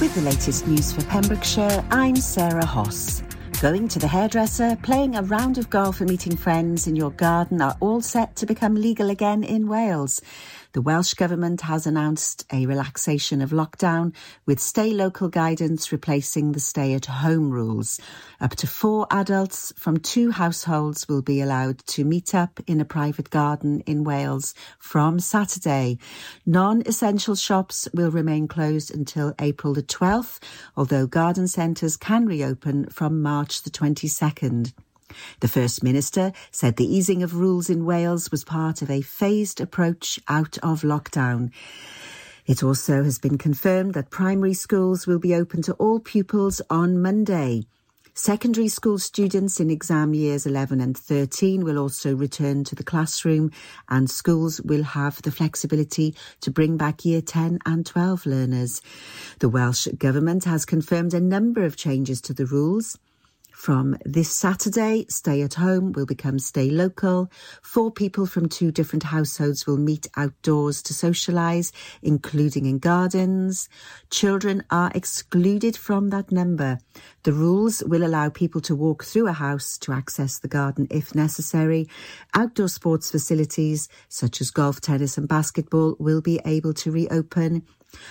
With the latest news for Pembrokeshire, I'm Sarah Hoss. Going to the hairdresser, playing a round of golf and meeting friends in your garden are all set to become legal again in Wales. The Welsh Government has announced a relaxation of lockdown, with stay local guidance replacing the stay-at-home rules. Up to 4 adults from 2 households will be allowed to meet up in a private garden in Wales from Saturday. Non-essential shops will remain closed until April the 12th, although garden centres can reopen from March the 22nd. The First Minister said the easing of rules in Wales was part of a phased approach out of lockdown. It also has been confirmed that primary schools will be open to all pupils on Monday. Secondary school students in exam years 11 and 13 will also return to the classroom, and schools will have the flexibility to bring back year 10 and 12 learners. The Welsh Government has confirmed a number of changes to the rules. From this Saturday, stay at home will become stay local. 4 people from 2 different households will meet outdoors to socialise, including in gardens. Children are excluded from that number. The rules will allow people to walk through a house to access the garden if necessary. Outdoor sports facilities such as golf, tennis and basketball will be able to reopen.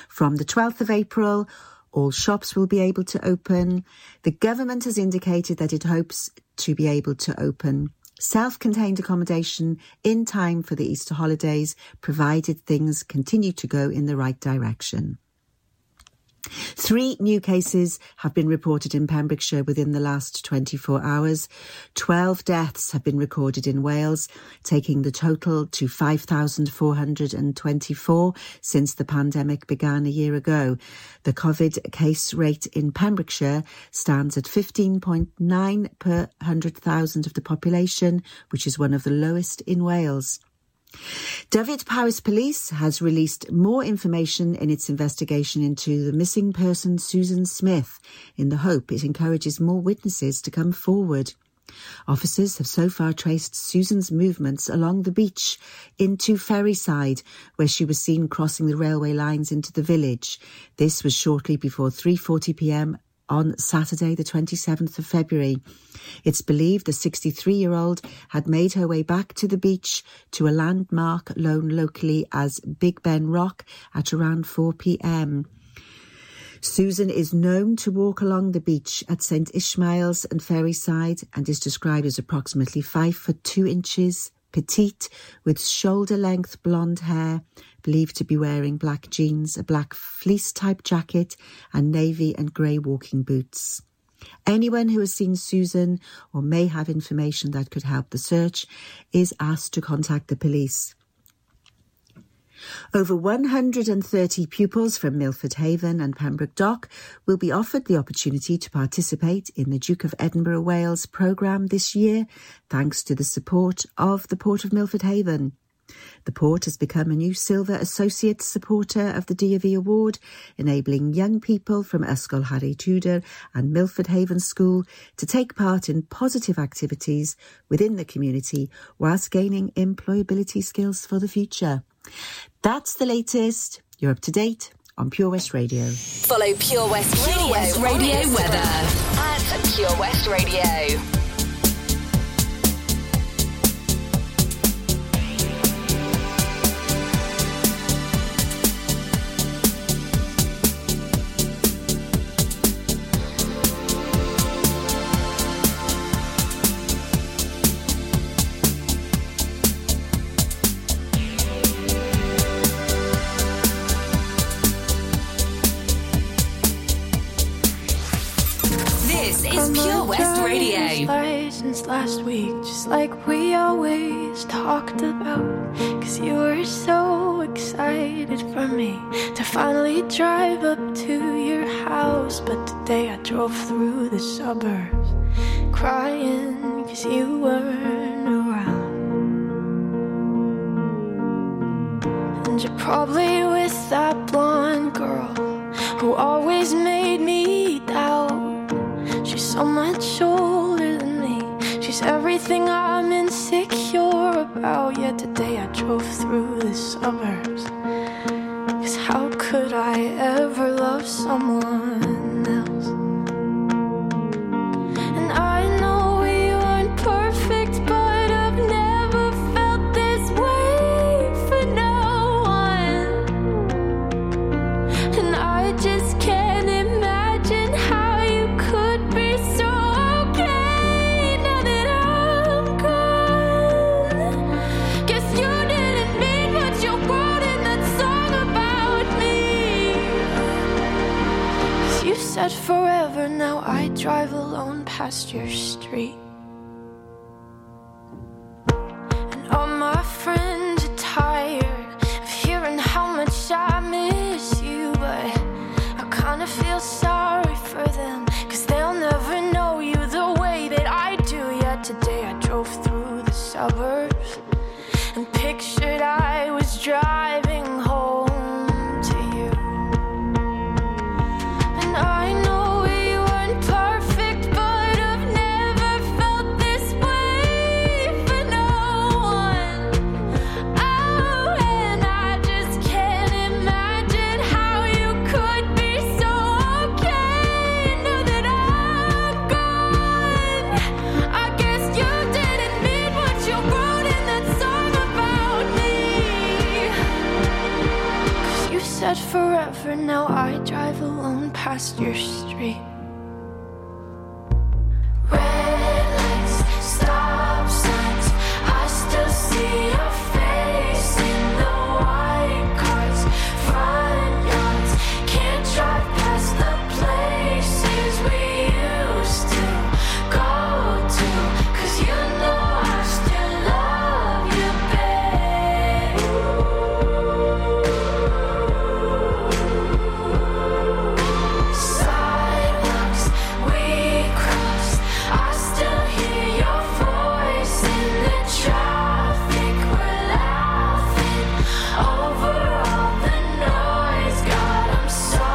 From the 12th of April, all shops will be able to open. The government has indicated that it hopes to be able to open self-contained accommodation in time for the Easter holidays, provided things continue to go in the right direction. 3 new cases have been reported in Pembrokeshire within the last 24 hours. 12 deaths have been recorded in Wales, taking the total to 5,424 since the pandemic began a year ago. The COVID case rate in Pembrokeshire stands at 15.9 per 100,000 of the population, which is one of the lowest in Wales. David Paris Police has released more information in its investigation into the missing person Susan Smith, in the hope it encourages more witnesses to come forward. Officers have so far traced Susan's movements along the beach into Ferryside, where she was seen crossing the railway lines into the village. This was shortly before 3:40pm on Saturday the 27th of February. It's believed the 63-year-old had made her way back to the beach to a landmark known locally as Big Ben Rock at around 4pm. Susan is known to walk along the beach at St. Ishmael's and Ferryside, and is described as approximately 5'2", petite, with shoulder-length blonde hair, believed to be wearing black jeans, a black fleece-type jacket and navy and grey walking boots. Anyone who has seen Susan or may have information that could help the search is asked to contact the police. Over 130 pupils from Milford Haven and Pembroke Dock will be offered the opportunity to participate in the Duke of Edinburgh Wales programme this year, thanks to the support of the Port of Milford Haven. The Port has become a new Silver Associate supporter of the D&V Award, enabling young people from Ysgol Harri Tudor and Milford Haven School to take part in positive activities within the community whilst gaining employability skills for the future. That's the latest. You're up to date on Pure West Radio. Follow Pure West Radio, weather at Pure West Radio. Last week, just like we always talked about, 'cause you were so excited for me to finally drive up to your house. But today I drove through the suburbs crying 'cause you weren't around. And you're probably with that blonde girl who always made me doubt. She's so much older than me, she's everything I'm insecure about. Yeah, today I drove through the suburbs, 'cause how could could I ever love someone else? And I know we weren't perfect, but I've never felt this way for no one. And I just can't imagine how you could be so okay now that I'm gone. Guess you didn't mean what you wrote in that song about me. 'Cause you said forever, now I drive alone past your street. And all my friends are tired of hearing how much I miss you, but I kind of feel sorry for them, 'cause they'll never know you the way that I do. Yet today I drove through the suburbs and pictured I was driving home to you. And I know we weren't perfect, but I've never felt this way for no one. Oh, and I just can't imagine how you could be so okay now that I'm gone. I guess you didn't mean what you wrote in that song about me. 'Cause you said forever, now I drive alone past your street. Red lights, stop signs, I still see your face in the white cars, front yards. Can't drive past the places we used to go to, 'cause you know I still love you, babe. Sidewalks we cross, I still hear your voice in the traffic. We're laughing over all the noise. God, I'm so blue. No, we're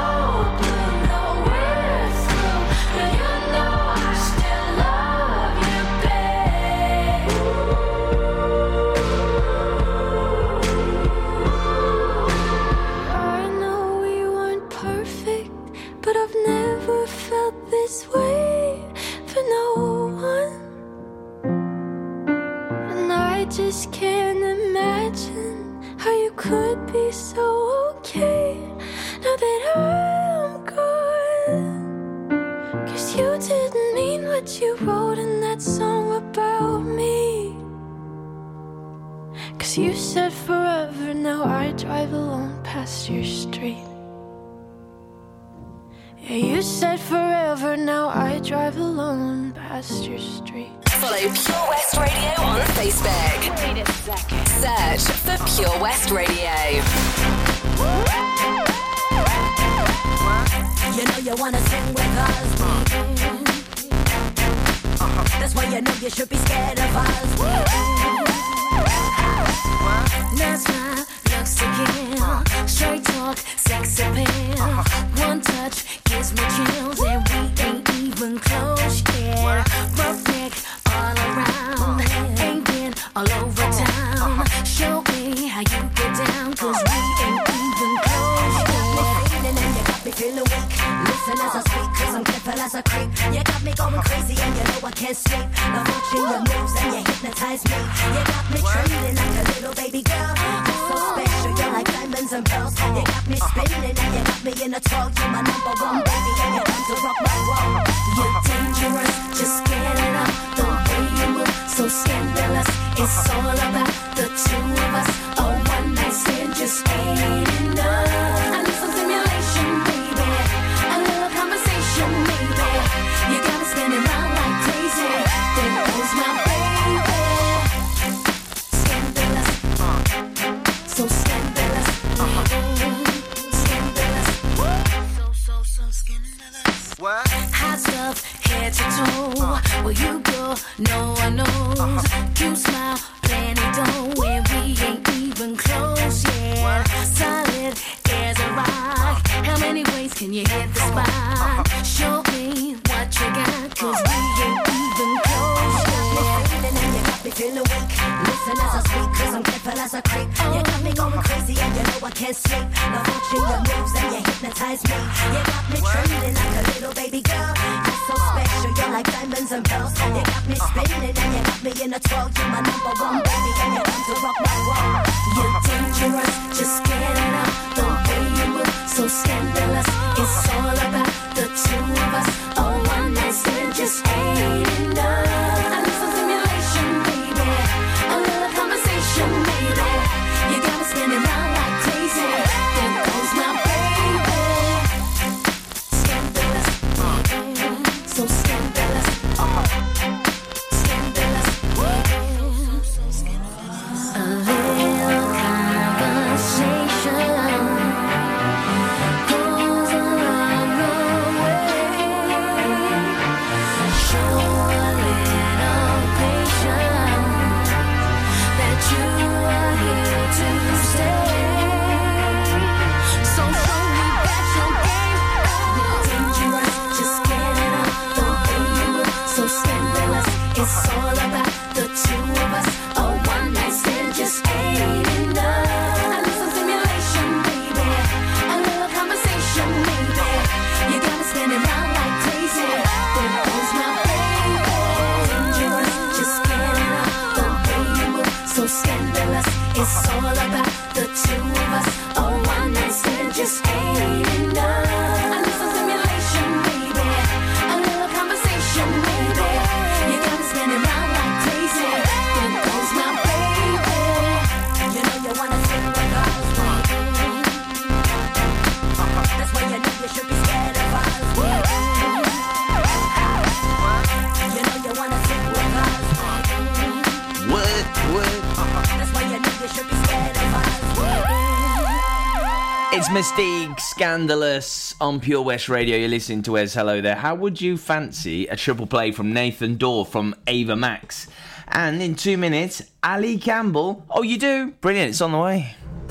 through, but you know I still love you, babe. I know we weren't perfect, but I've never felt this way for no one. And I just can't imagine how you could be so okay now that I'm gone. 'Cause you didn't mean what you wrote in that song about me. 'Cause you said forever, now I drive alone past your street. Yeah, you said forever, now I drive alone past your street. Follow Pure West Radio on Facebook. Wait a second. Search for Pure West Radio. You know you wanna sing with us. That's why you know you should be scared of us. That's my looks again. Straight talk, sex appeal. One touch gives me chills, and we ain't even close yet. Rough neck all around, ain't been all over town. Show me how you get down, 'cause we ain't even close yet. Feeling and you got me feeling weak. Listen as I speak, 'cause I'm careful as I creep. You got me going crazy, and you know I can't sleep. I'm watching your moves, and you hypnotize me. You got me treating like a little baby girl. You're so special, you're like diamonds and pearls. You got me spinning, and you got me in a twirl. You're my number one baby, and you're bound to rock my world. You're dangerous, just get it up. The way you move, so scandalous. It's all about the two of us. A one night stand just ain't enough. I need some stimulation, baby. A little conversation, maybe. You got me spinning round like crazy. There goes my baby. Scandalous, so scandalous, scandalous. So scandalous. What? Hot stuff, head to toe. Well, you go, no one knows. You smile, plenty don't. And we ain't even close yet. Solid as a rock. How many ways can you hit the spot? Show me what you got, 'cause we ain't even close yet. Feeling and you got me feeling weak. Listen And as I speak, cause I'm careful as I creep. You got me going crazy and you know I can't sleep. My watching your moves and you hypnotize me. You got me trembling like a little baby girl. You're so special, you're like diamonds and pearls. You got me spinning and you got me in a twirl. You're my number one baby and you come to rock my world. You're dangerous, just getting up. The way you move, so scandalous. It's all about the two of us. Oh, one night stand just ain't enough. I need some stimulation, baby. A little conversation, baby. You got me spinning round like crazy. There goes my baby. Scandalous, so scandalous, scandalous. So scandalous. A little conversation. It's all about the two of us. Oh, one night stand just ain't enough. I need some stimulation, baby. A little conversation, maybe. You got me spinning round like crazy. There goes my baby. Dangerous, just getting up. The way you move, so scandalous. It's all about the two of us. Oh, one night stand just ain't enough. I need some stimulation, baby. A little conversation, maybe. It's Mystique, Scandalous on Pure West Radio. You're listening to Wes. Hello there. How would you fancy a triple play from Nathan Dawe from Ava Max? And in 2 minutes, Ali Campbell. Oh, you do? Brilliant, it's on the way.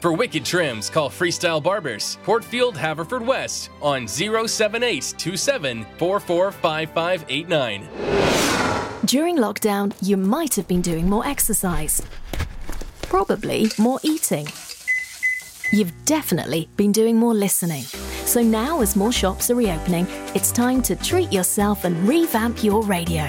For wicked trims, call Freestyle Barbers, Portfield, Haverford West, on 07827445589. During lockdown, you might have been doing more exercise. Probably more eating. You've definitely been doing more listening. So now, as more shops are reopening, it's time to treat yourself and revamp your radio.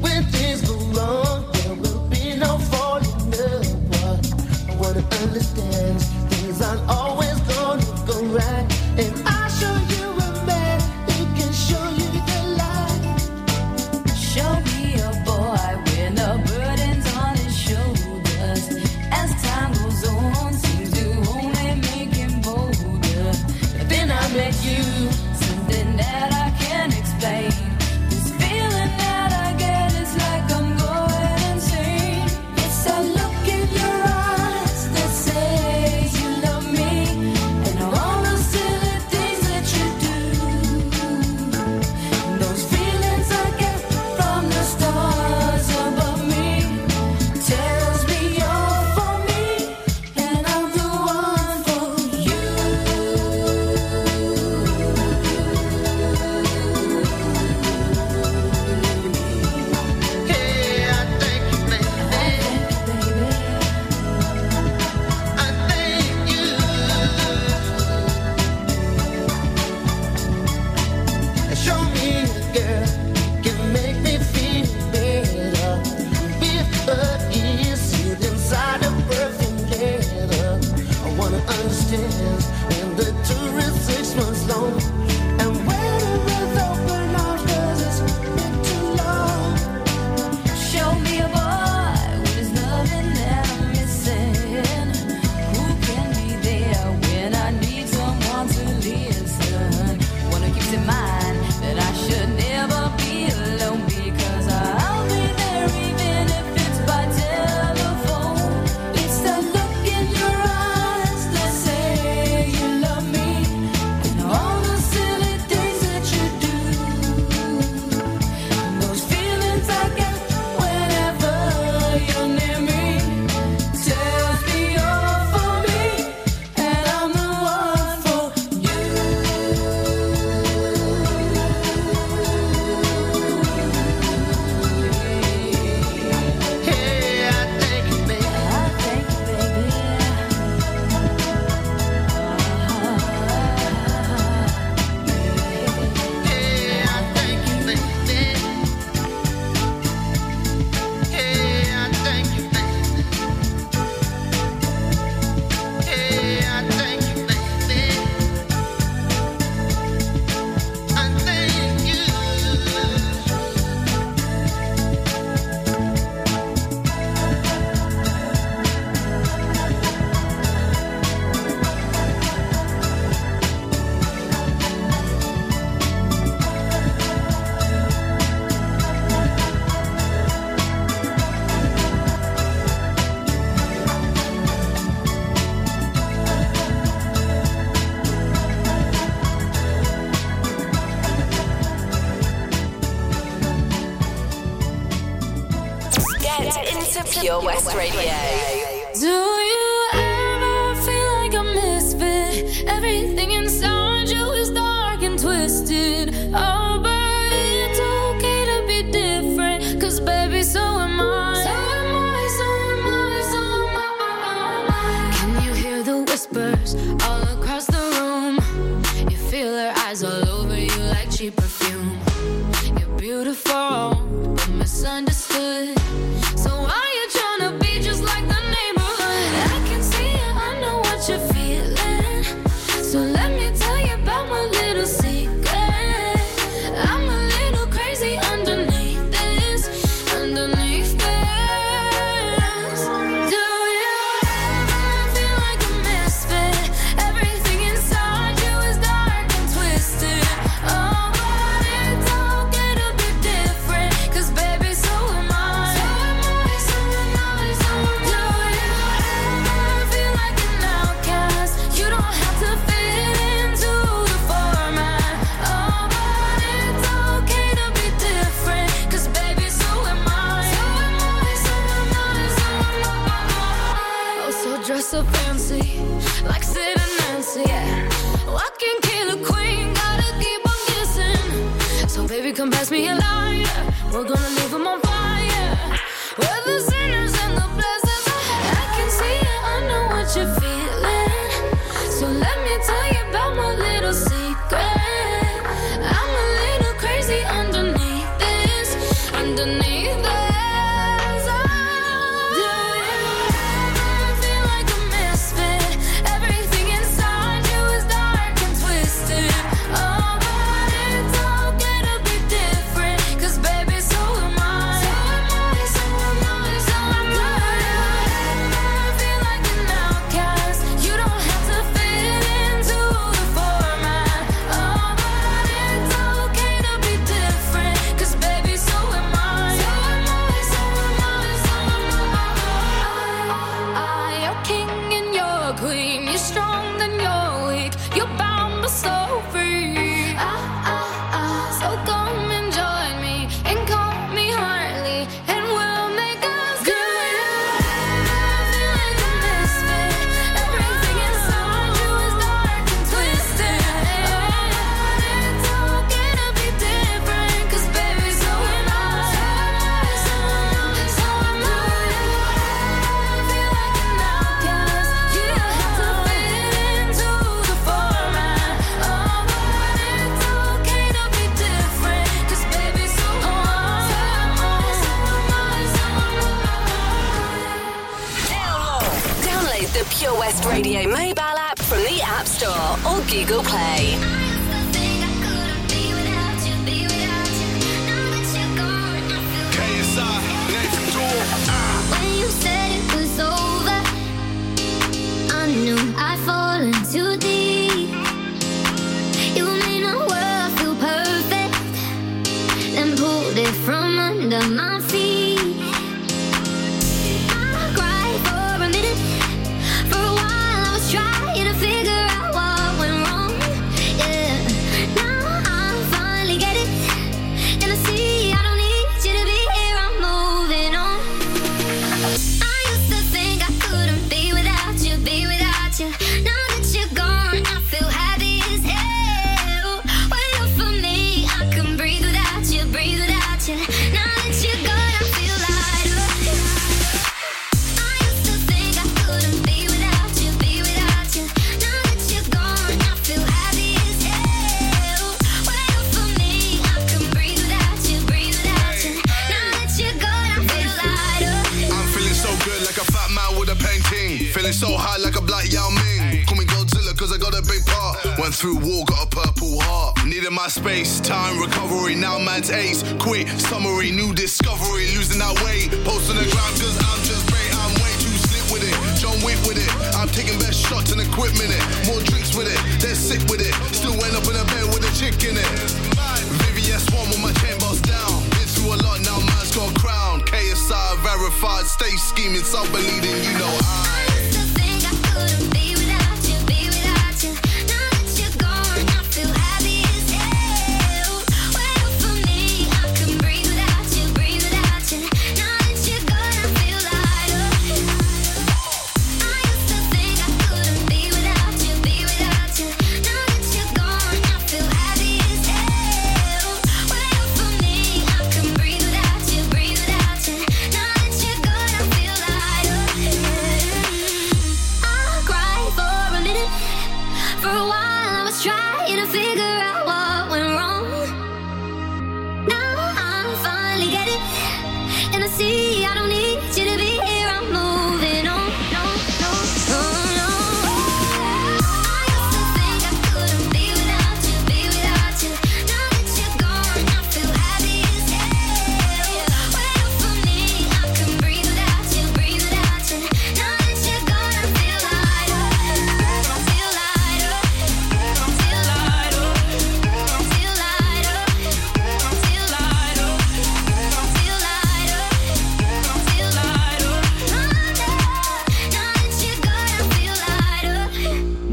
When things go wrong, there will be no Pure West Radio. Do you ever feel like a misfit? Everything inside you is dark and twisted. Oh, but it's okay to be different, 'cause baby, so am I. So am I, so am I, so am I. Can you hear the whispers all across the room? You feel her eyes all over you like cheap perfume. You're beautiful, but misunderstood. So why you tryna be just like the neighborhood? I can see it, I know what you're feeling. So let me tell you about my little secret. I'm a little crazy underneath this, underneath this. Do you ever feel like a misfit? Everything inside you is dark and twisted. Oh, but it's okay to be different, 'cause baby, so am I. So fancy, like Sid and Nancy, yeah. Oh, I can kill a queen, gotta keep on kissing. So baby, come pass me a lighter, we're gonna leave him on fire. We're the sinners and the blessers. I can see it, I know what you're feeling. So let me tell you about my little secret. I'm a little crazy underneath this, underneath this. Pure West Radio mobile app from the App Store or Google Play. KSI, Nathan Dawe. When you said it was over, I knew I'd fallen too deep. You made my world feel perfect, then pulled it from under my feet. So high like a black Yao Ming. Call me Godzilla 'cause I got a big part. Went through war, got a purple heart. Needed my space, time, recovery. Now man's ace, quick, summary. New discovery, losing that weight. Post on the ground 'cause I'm just great. I'm way too slick with it, John Wick with it. I'm taking best shots and equipment it. More drinks with it, then sick with it. Still end up in a bed with a chick in it. VVS one with my chain boss down. Been through a lot, now man's got a crown. KSI verified, stay scheming. Some believing, you know I feel like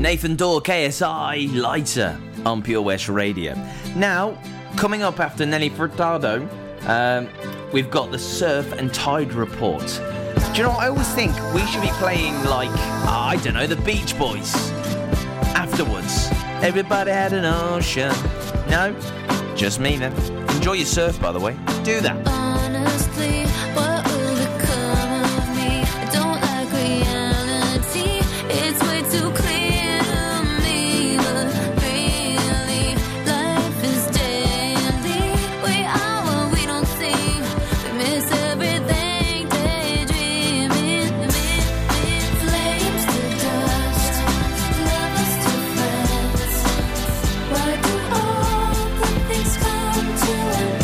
Nathan Dawe, KSI, Lighter on Pure West Radio. Now, coming up after Nelly Furtado, we've got the Surf and Tide Report. Do you know what? I always think we should be playing, like, I don't know, the Beach Boys afterwards. Everybody had an ocean. No, just me then. Enjoy your surf, by the way. Do that. Honestly, what will become of me? I don't like reality. It's way too clear to me. But really, life is daily. We are what we don't see. We miss everything. Daydreaming. Flames to dust. Lovers to friends. Why do all the things come to an end?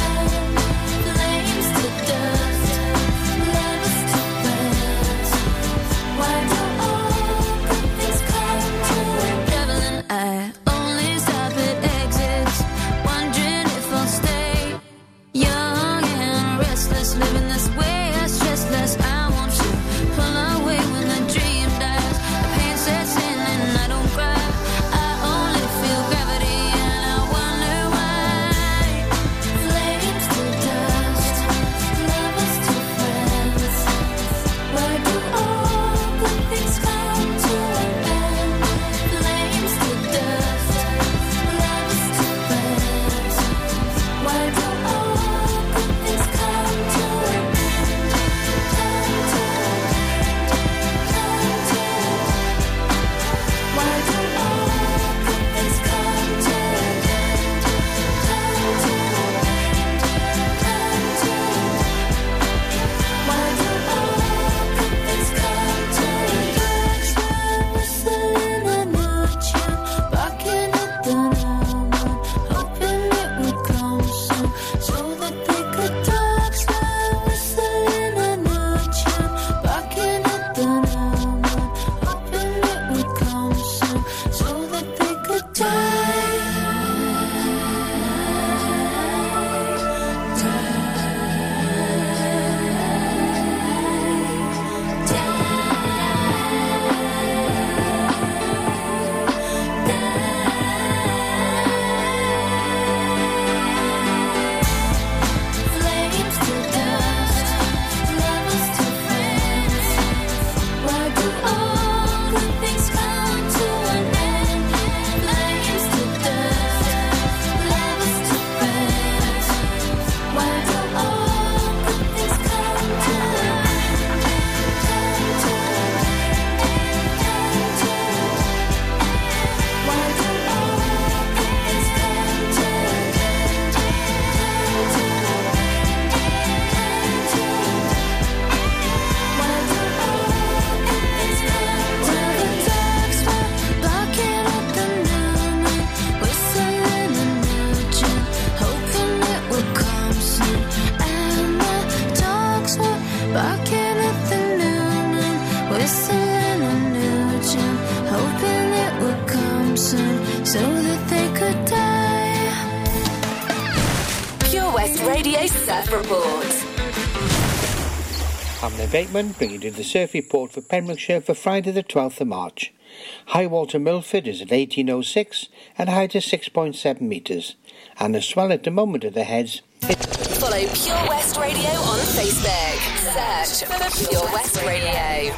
Bateman bringing you the surf report for Pembrokeshire for Friday the 12th of March. High water Milford is at 1806 and height is 6.7 metres. And the swell at the moment of the heads. Follow Pure West Radio on Facebook. Search for Pure West Radio.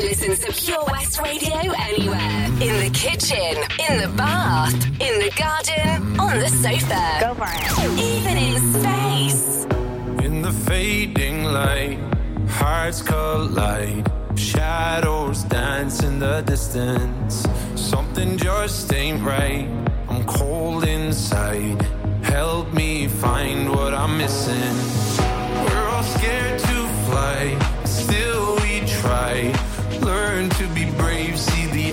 Listen to Pure West Radio anywhere. In the kitchen, in the bath, in the garden, on the sofa. Go for it. Even in space. In the fading light, hearts collide. Shadows dance in the distance. Something just ain't right. I'm cold inside. Help me find what I'm missing. We're all scared to fly. Still we try. Learn to be brave, see the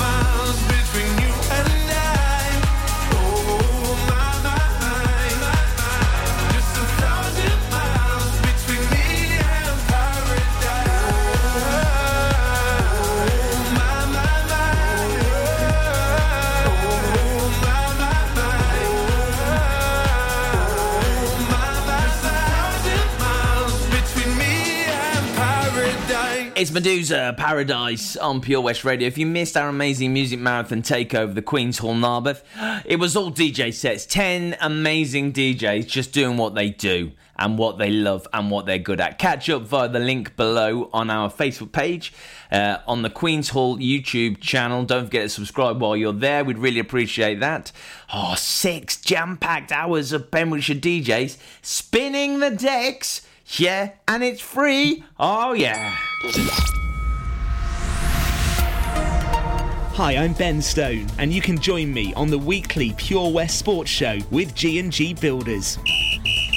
miles between you and I. Oh, my. It's Medusa, Paradise on Pure West Radio. If you missed our amazing music marathon takeover, the Queen's Hall, Narbeth, it was all DJ sets. 10 amazing DJs just doing what they do and what they love and what they're good at. Catch up via the link below on our Facebook page, on the Queen's Hall YouTube channel. Don't forget to subscribe while you're there. We'd really appreciate that. Oh, 6 jam-packed hours of Pembrokeshire DJs spinning the decks. Yeah, and it's free. Oh, yeah. Hi, I'm Ben Stone, and you can join me on the weekly Pure West Sports Show with G and G Builders.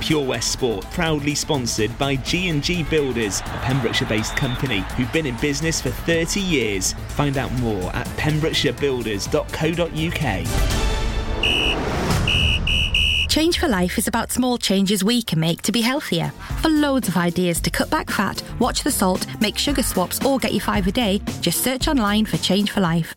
Pure West Sport, proudly sponsored by G and G Builders, a Pembrokeshire-based company who've been in business for 30 years. Find out more at pembrokeshirebuilders.co.uk. Change for Life is about small changes we can make to be healthier. For loads of ideas to cut back fat, watch the salt, make sugar swaps or get your 5 a day, just search online for Change for Life.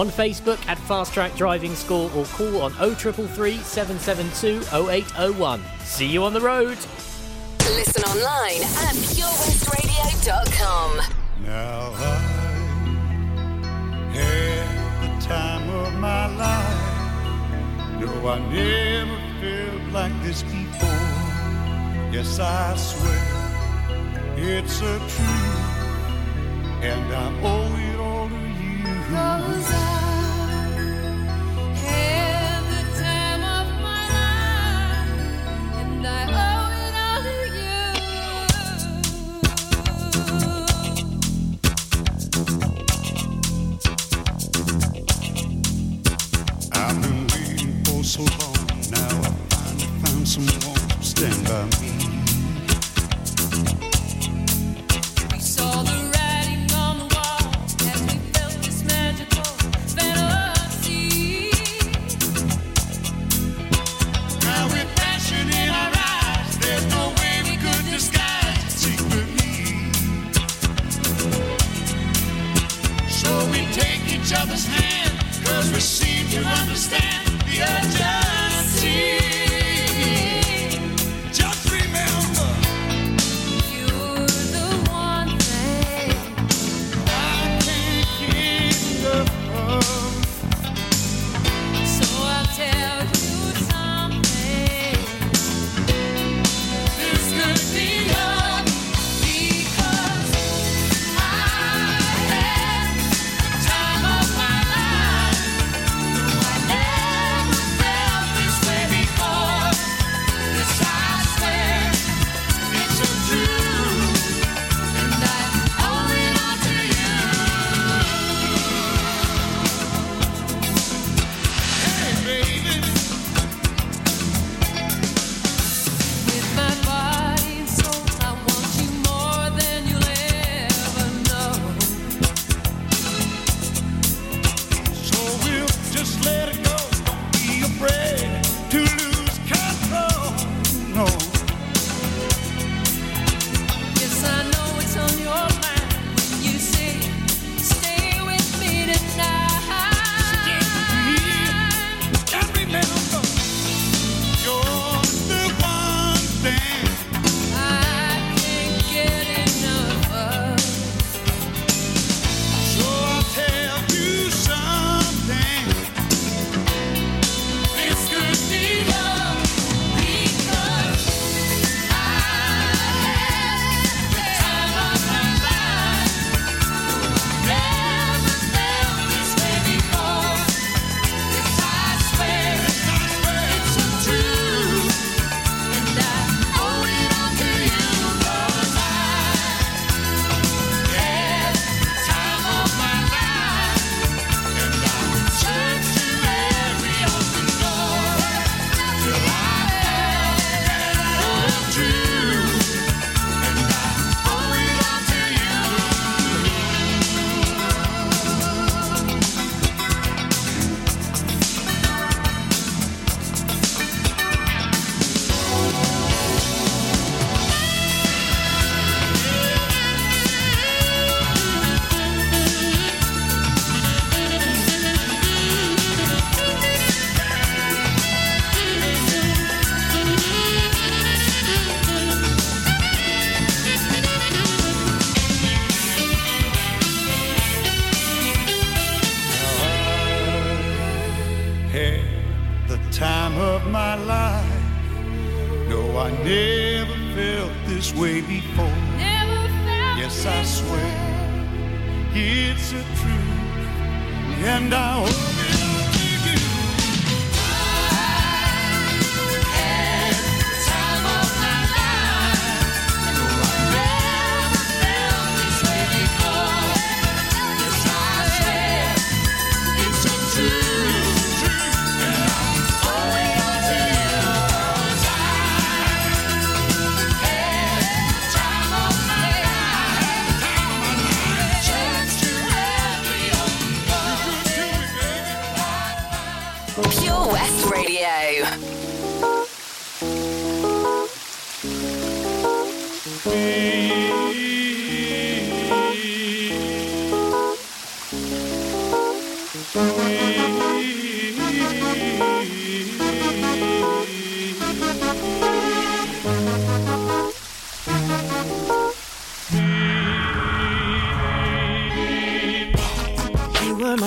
on Facebook at Fast Track Driving School or call on 0333 772 0801. See you on the road. Listen online at purewestradio.com. Now I had the time of my life. No, I never felt like this before. Yes, I swear it's a truth, and I owe it all to you. 'Cause I had the time of my life, and I owe it all to you. I've been waiting for so long. Now I finally found someone to stand by me.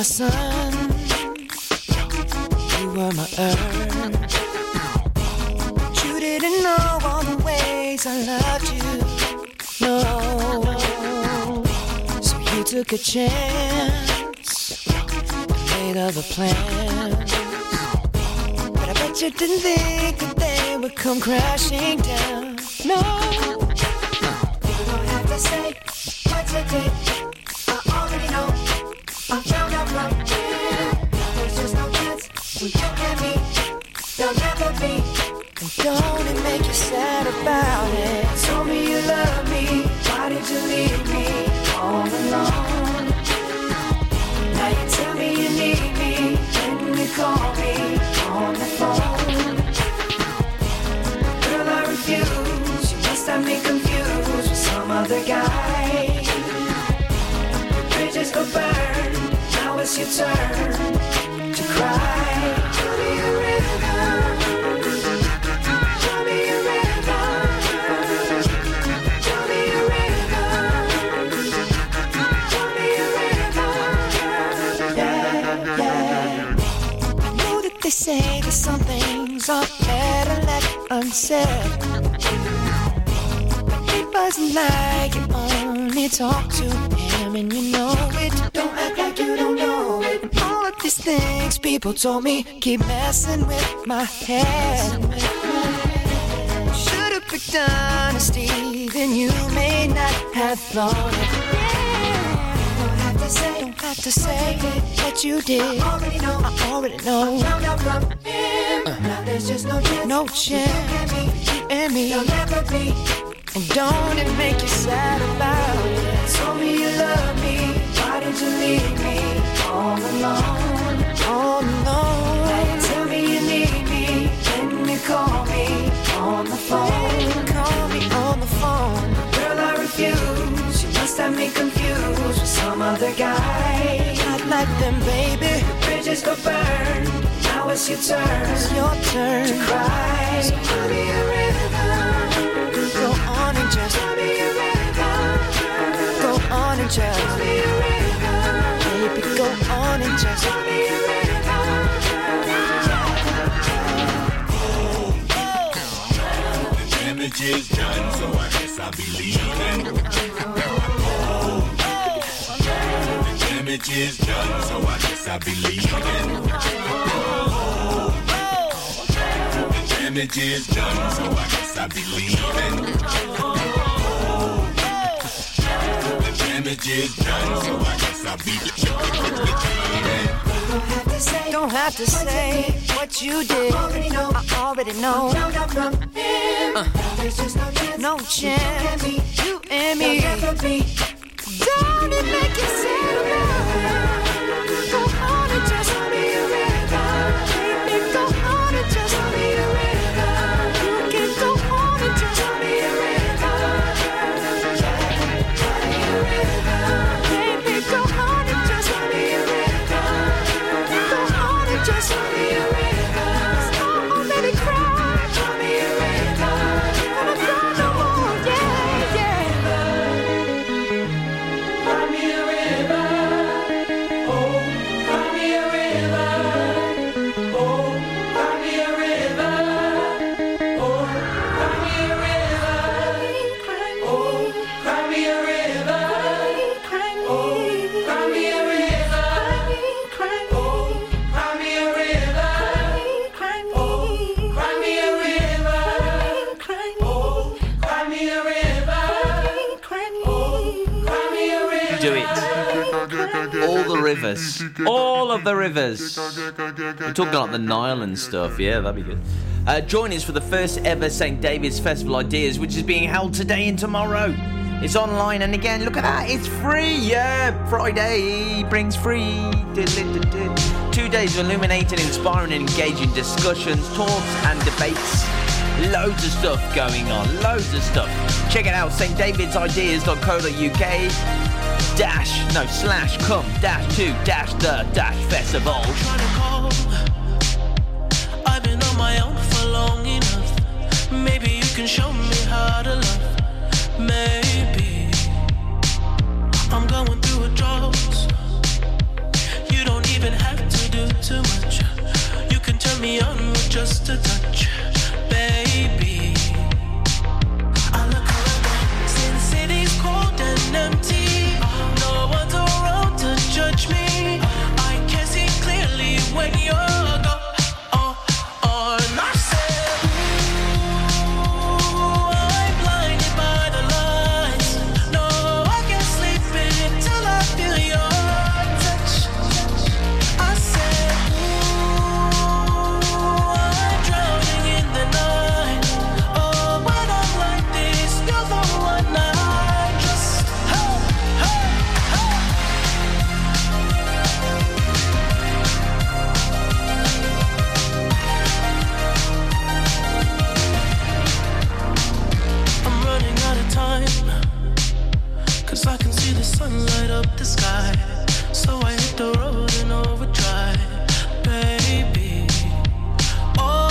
sun, you were my earth. But you didn't know all the ways I loved you, no. So you took a chance, made other plans. But I bet you didn't think that they would come crashing down, no. You don't have to say what you did, I already know. I'm drowned out from you. There's just no chance we don't get me. They'll never be. And don't it make you sad about it? Told me you love me. Why did you leave me all alone? Now you tell me you need me. When you call me on the phone, girl, I refuse. You must have me confused with some other guy. Bridges go burn. Now it's your turn to cry. Show me a river. Show me a river. Show me a river. Show me a river. Yeah, yeah. I know that they say that some things are better left unsaid. But it wasn't like you only talk to. And you know it, don't act like you don't know it. All of these things people told me keep messing with my head. Should have picked honesty, then you may not have thought it. Don't have to say what you did. I already know. Now there's just no chance. No chance. You and me. They'll never be. And don't it make you sad about it? Told me you love me. Why did you leave me all alone? All alone. Now you tell me you need me. When you call me on the phone. Call me on the phone. Girl, I refuse. You must have me confused with some other guy. Not like them, baby. The bridges go burn. Now it's your turn. It's your turn to cry. So give me a river. Go on and just go on and just baby, go on and just. The damage is done, so I guess I'll be leaving. The damage is done, so I guess I'll be leaving. The damage is done, so I guess I be leaving. The damage is done, so I guess I'll be leaving. Don't have to say what you did. I already know. There's just no chance. You and me. Don't it make you sad? Go on and just be a river. Go on and just be a river. Rivers. All of the rivers. We're talking like the Nile and stuff. Yeah, that'd be good. Join us for the first ever St. David's Festival Ideas, which is being held today and tomorrow. It's online, and again, look at that. It's free. Yeah, Friday brings free. 2 days of illuminating, inspiring, and engaging discussions, talks, and debates. Loads of stuff going on. Loads of stuff. Check it out. stdavidsideas.co.uk. /come-to-the-festival. I'm trying to call. I've been on my own for long enough. Maybe you can show me how to love. Maybe I'm going through a drought. You don't up the sky. So I hit the road in overdrive, baby. Oh,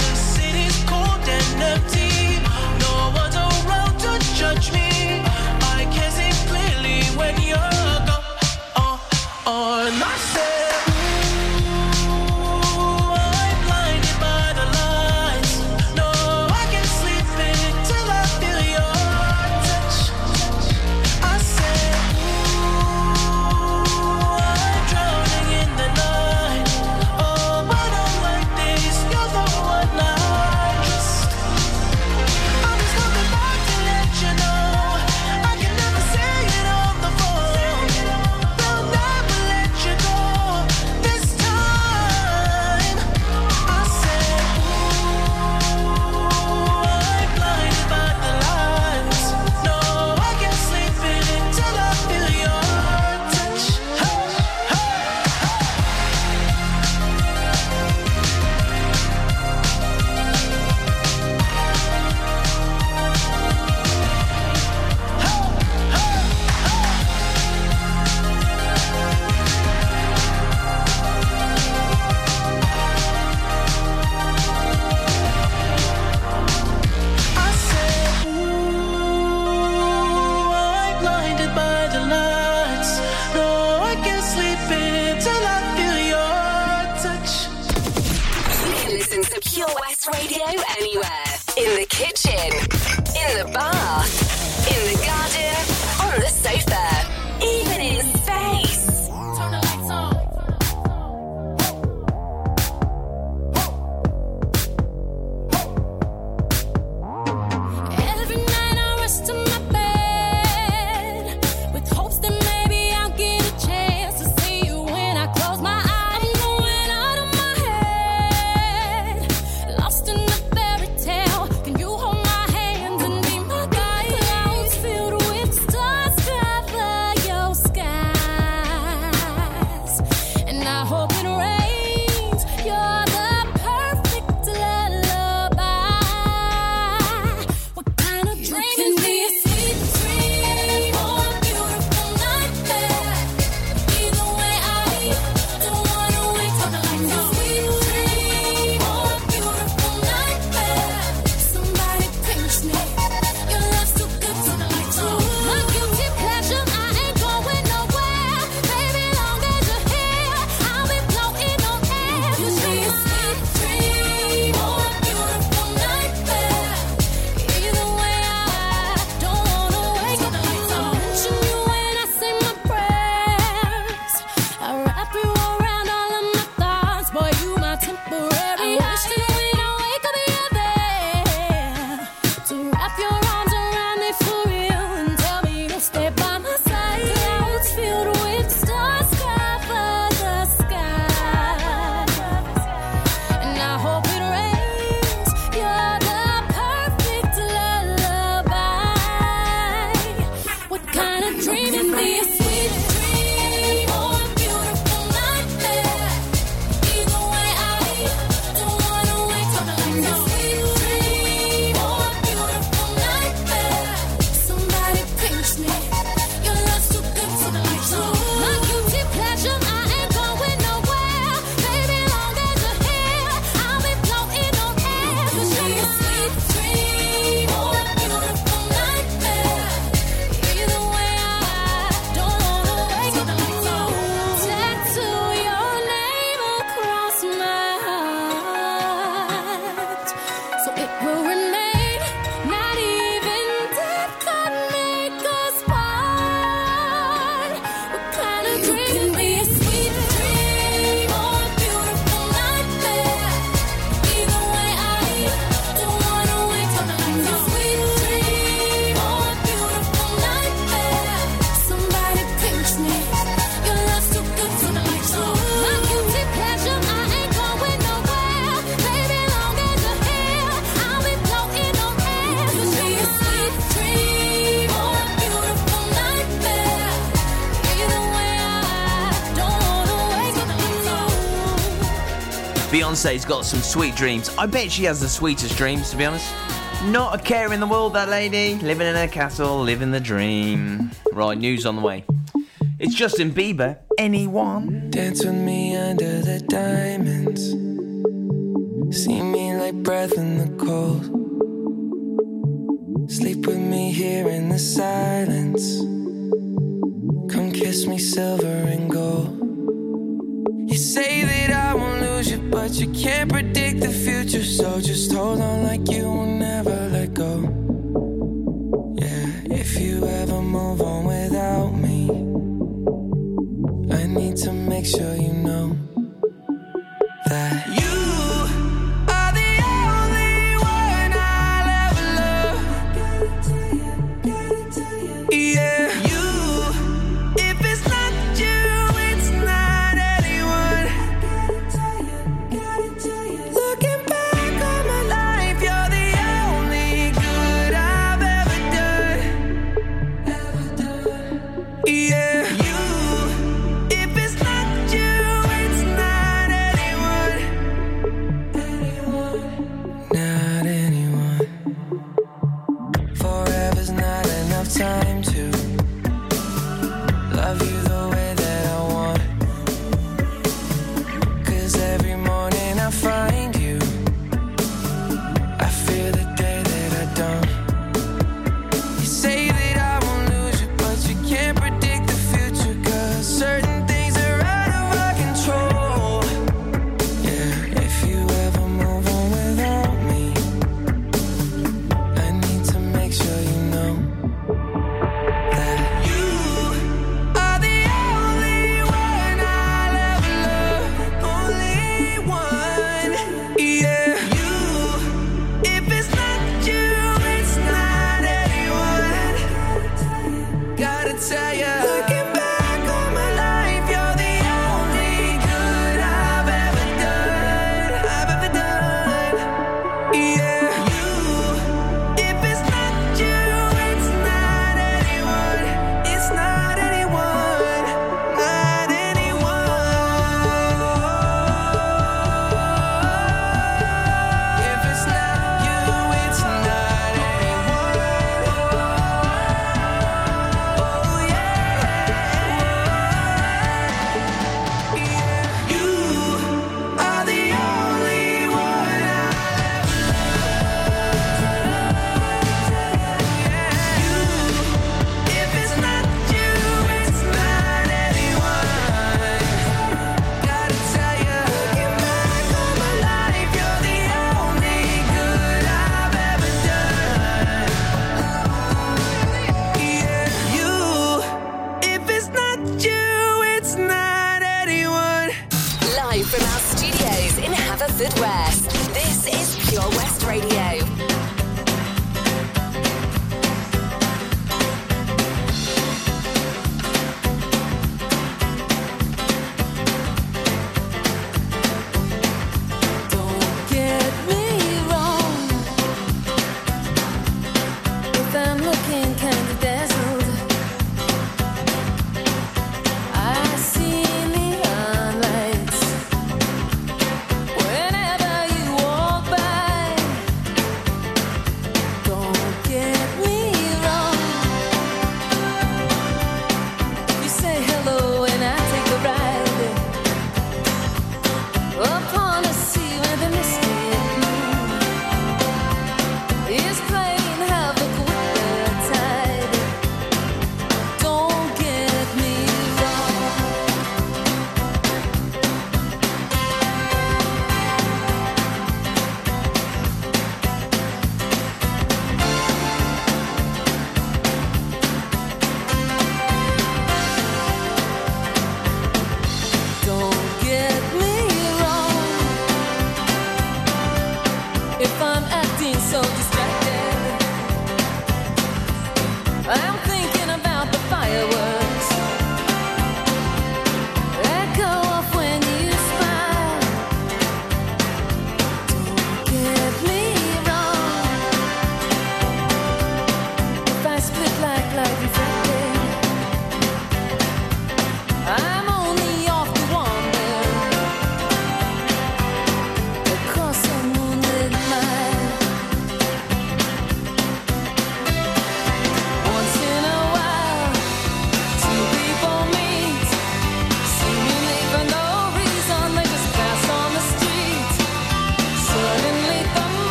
the city's cold and empty. No one's around to judge me. I can see clearly when you're gone. Oh, and I say, Beyonce's got some sweet dreams. I bet she has the sweetest dreams, to be honest. Not a care in the world, that lady. Living in her castle, living the dream. Right, news on the way. It's Justin Bieber. Anyone? Dance with me under the diamonds. See me like breath in the cold. Sleep with me here in the silence. Come kiss me silver and gold. You say that I won't lose you, but you can't predict the future. So just hold on like you will never let go. Yeah, if you ever move on without me, I need to make sure you know that you are the only one I'll ever love. Yeah. Looking back on my life, you're the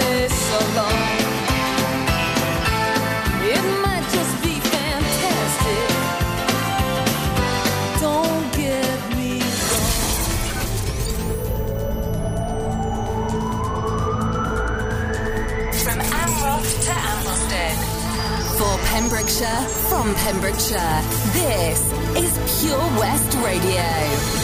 say so long. It might just be fantastic. Don't get me wrong. From Amroth to Ambleston. For Pembrokeshire, from Pembrokeshire, this is Pure West Radio.